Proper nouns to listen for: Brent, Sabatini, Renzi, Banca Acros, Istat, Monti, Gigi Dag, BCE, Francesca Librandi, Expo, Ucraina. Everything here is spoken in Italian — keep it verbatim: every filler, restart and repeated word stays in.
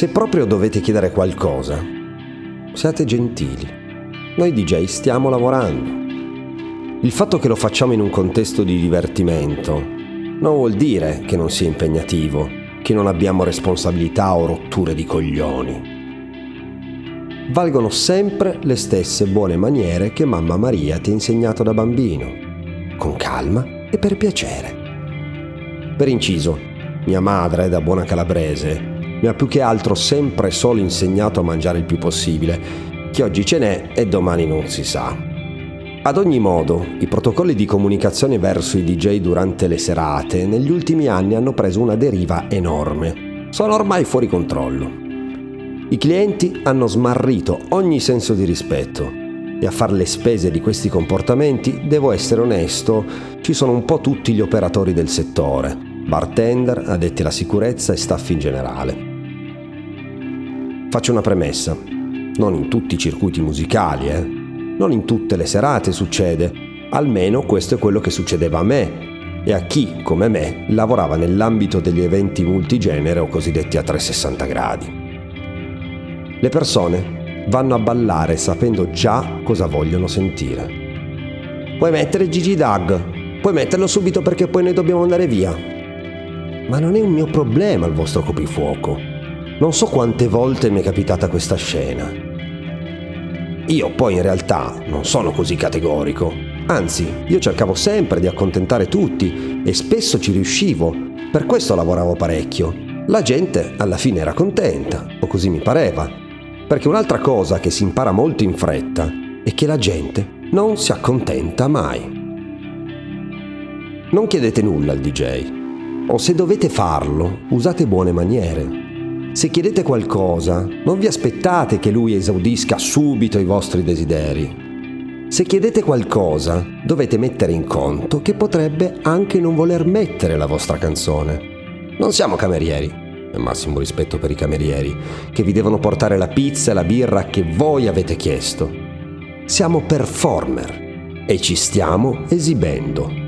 Se proprio dovete chiedere qualcosa, siate gentili. Noi di jay stiamo lavorando. Il fatto che lo facciamo in un contesto di divertimento non vuol dire che non sia impegnativo, che non abbiamo responsabilità o rotture di coglioni. Valgono sempre le stesse buone maniere che mamma Maria ti ha insegnato da bambino, con calma e per piacere. Per inciso, mia madre, da buona calabrese, mi ha più che altro sempre e solo insegnato a mangiare il più possibile, che oggi ce n'è e domani non si sa. Ad ogni modo, i protocolli di comunicazione verso i di jay durante le serate negli ultimi anni hanno preso una deriva enorme. Sono ormai fuori controllo. I clienti hanno smarrito ogni senso di rispetto e a far le spese di questi comportamenti, devo essere onesto, ci sono un po' tutti gli operatori del settore, bartender, addetti alla sicurezza e staff in generale. Faccio una premessa, non in tutti i circuiti musicali, eh? Non in tutte le serate succede, almeno questo è quello che succedeva a me e a chi, come me, lavorava nell'ambito degli eventi multigenere o cosiddetti a trecentosessanta gradi. Le persone vanno a ballare sapendo già cosa vogliono sentire. Puoi mettere Gigi Dag, puoi metterlo subito perché poi noi dobbiamo andare via. Ma non è un mio problema il vostro coprifuoco. Non so quante volte mi è capitata questa scena. Io poi in realtà non sono così categorico. Anzi, io cercavo sempre di accontentare tutti e spesso ci riuscivo. Per questo lavoravo parecchio. La gente alla fine era contenta, o così mi pareva. Perché un'altra cosa che si impara molto in fretta è che la gente non si accontenta mai. Non chiedete nulla al di jay, o se dovete farlo, usate buone maniere. Se chiedete qualcosa, non vi aspettate che lui esaudisca subito i vostri desideri. Se chiedete qualcosa, dovete mettere in conto che potrebbe anche non voler mettere la vostra canzone. Non siamo camerieri. Massimo rispetto per i camerieri che vi devono portare la pizza e la birra che voi avete chiesto. Siamo performer e ci stiamo esibendo.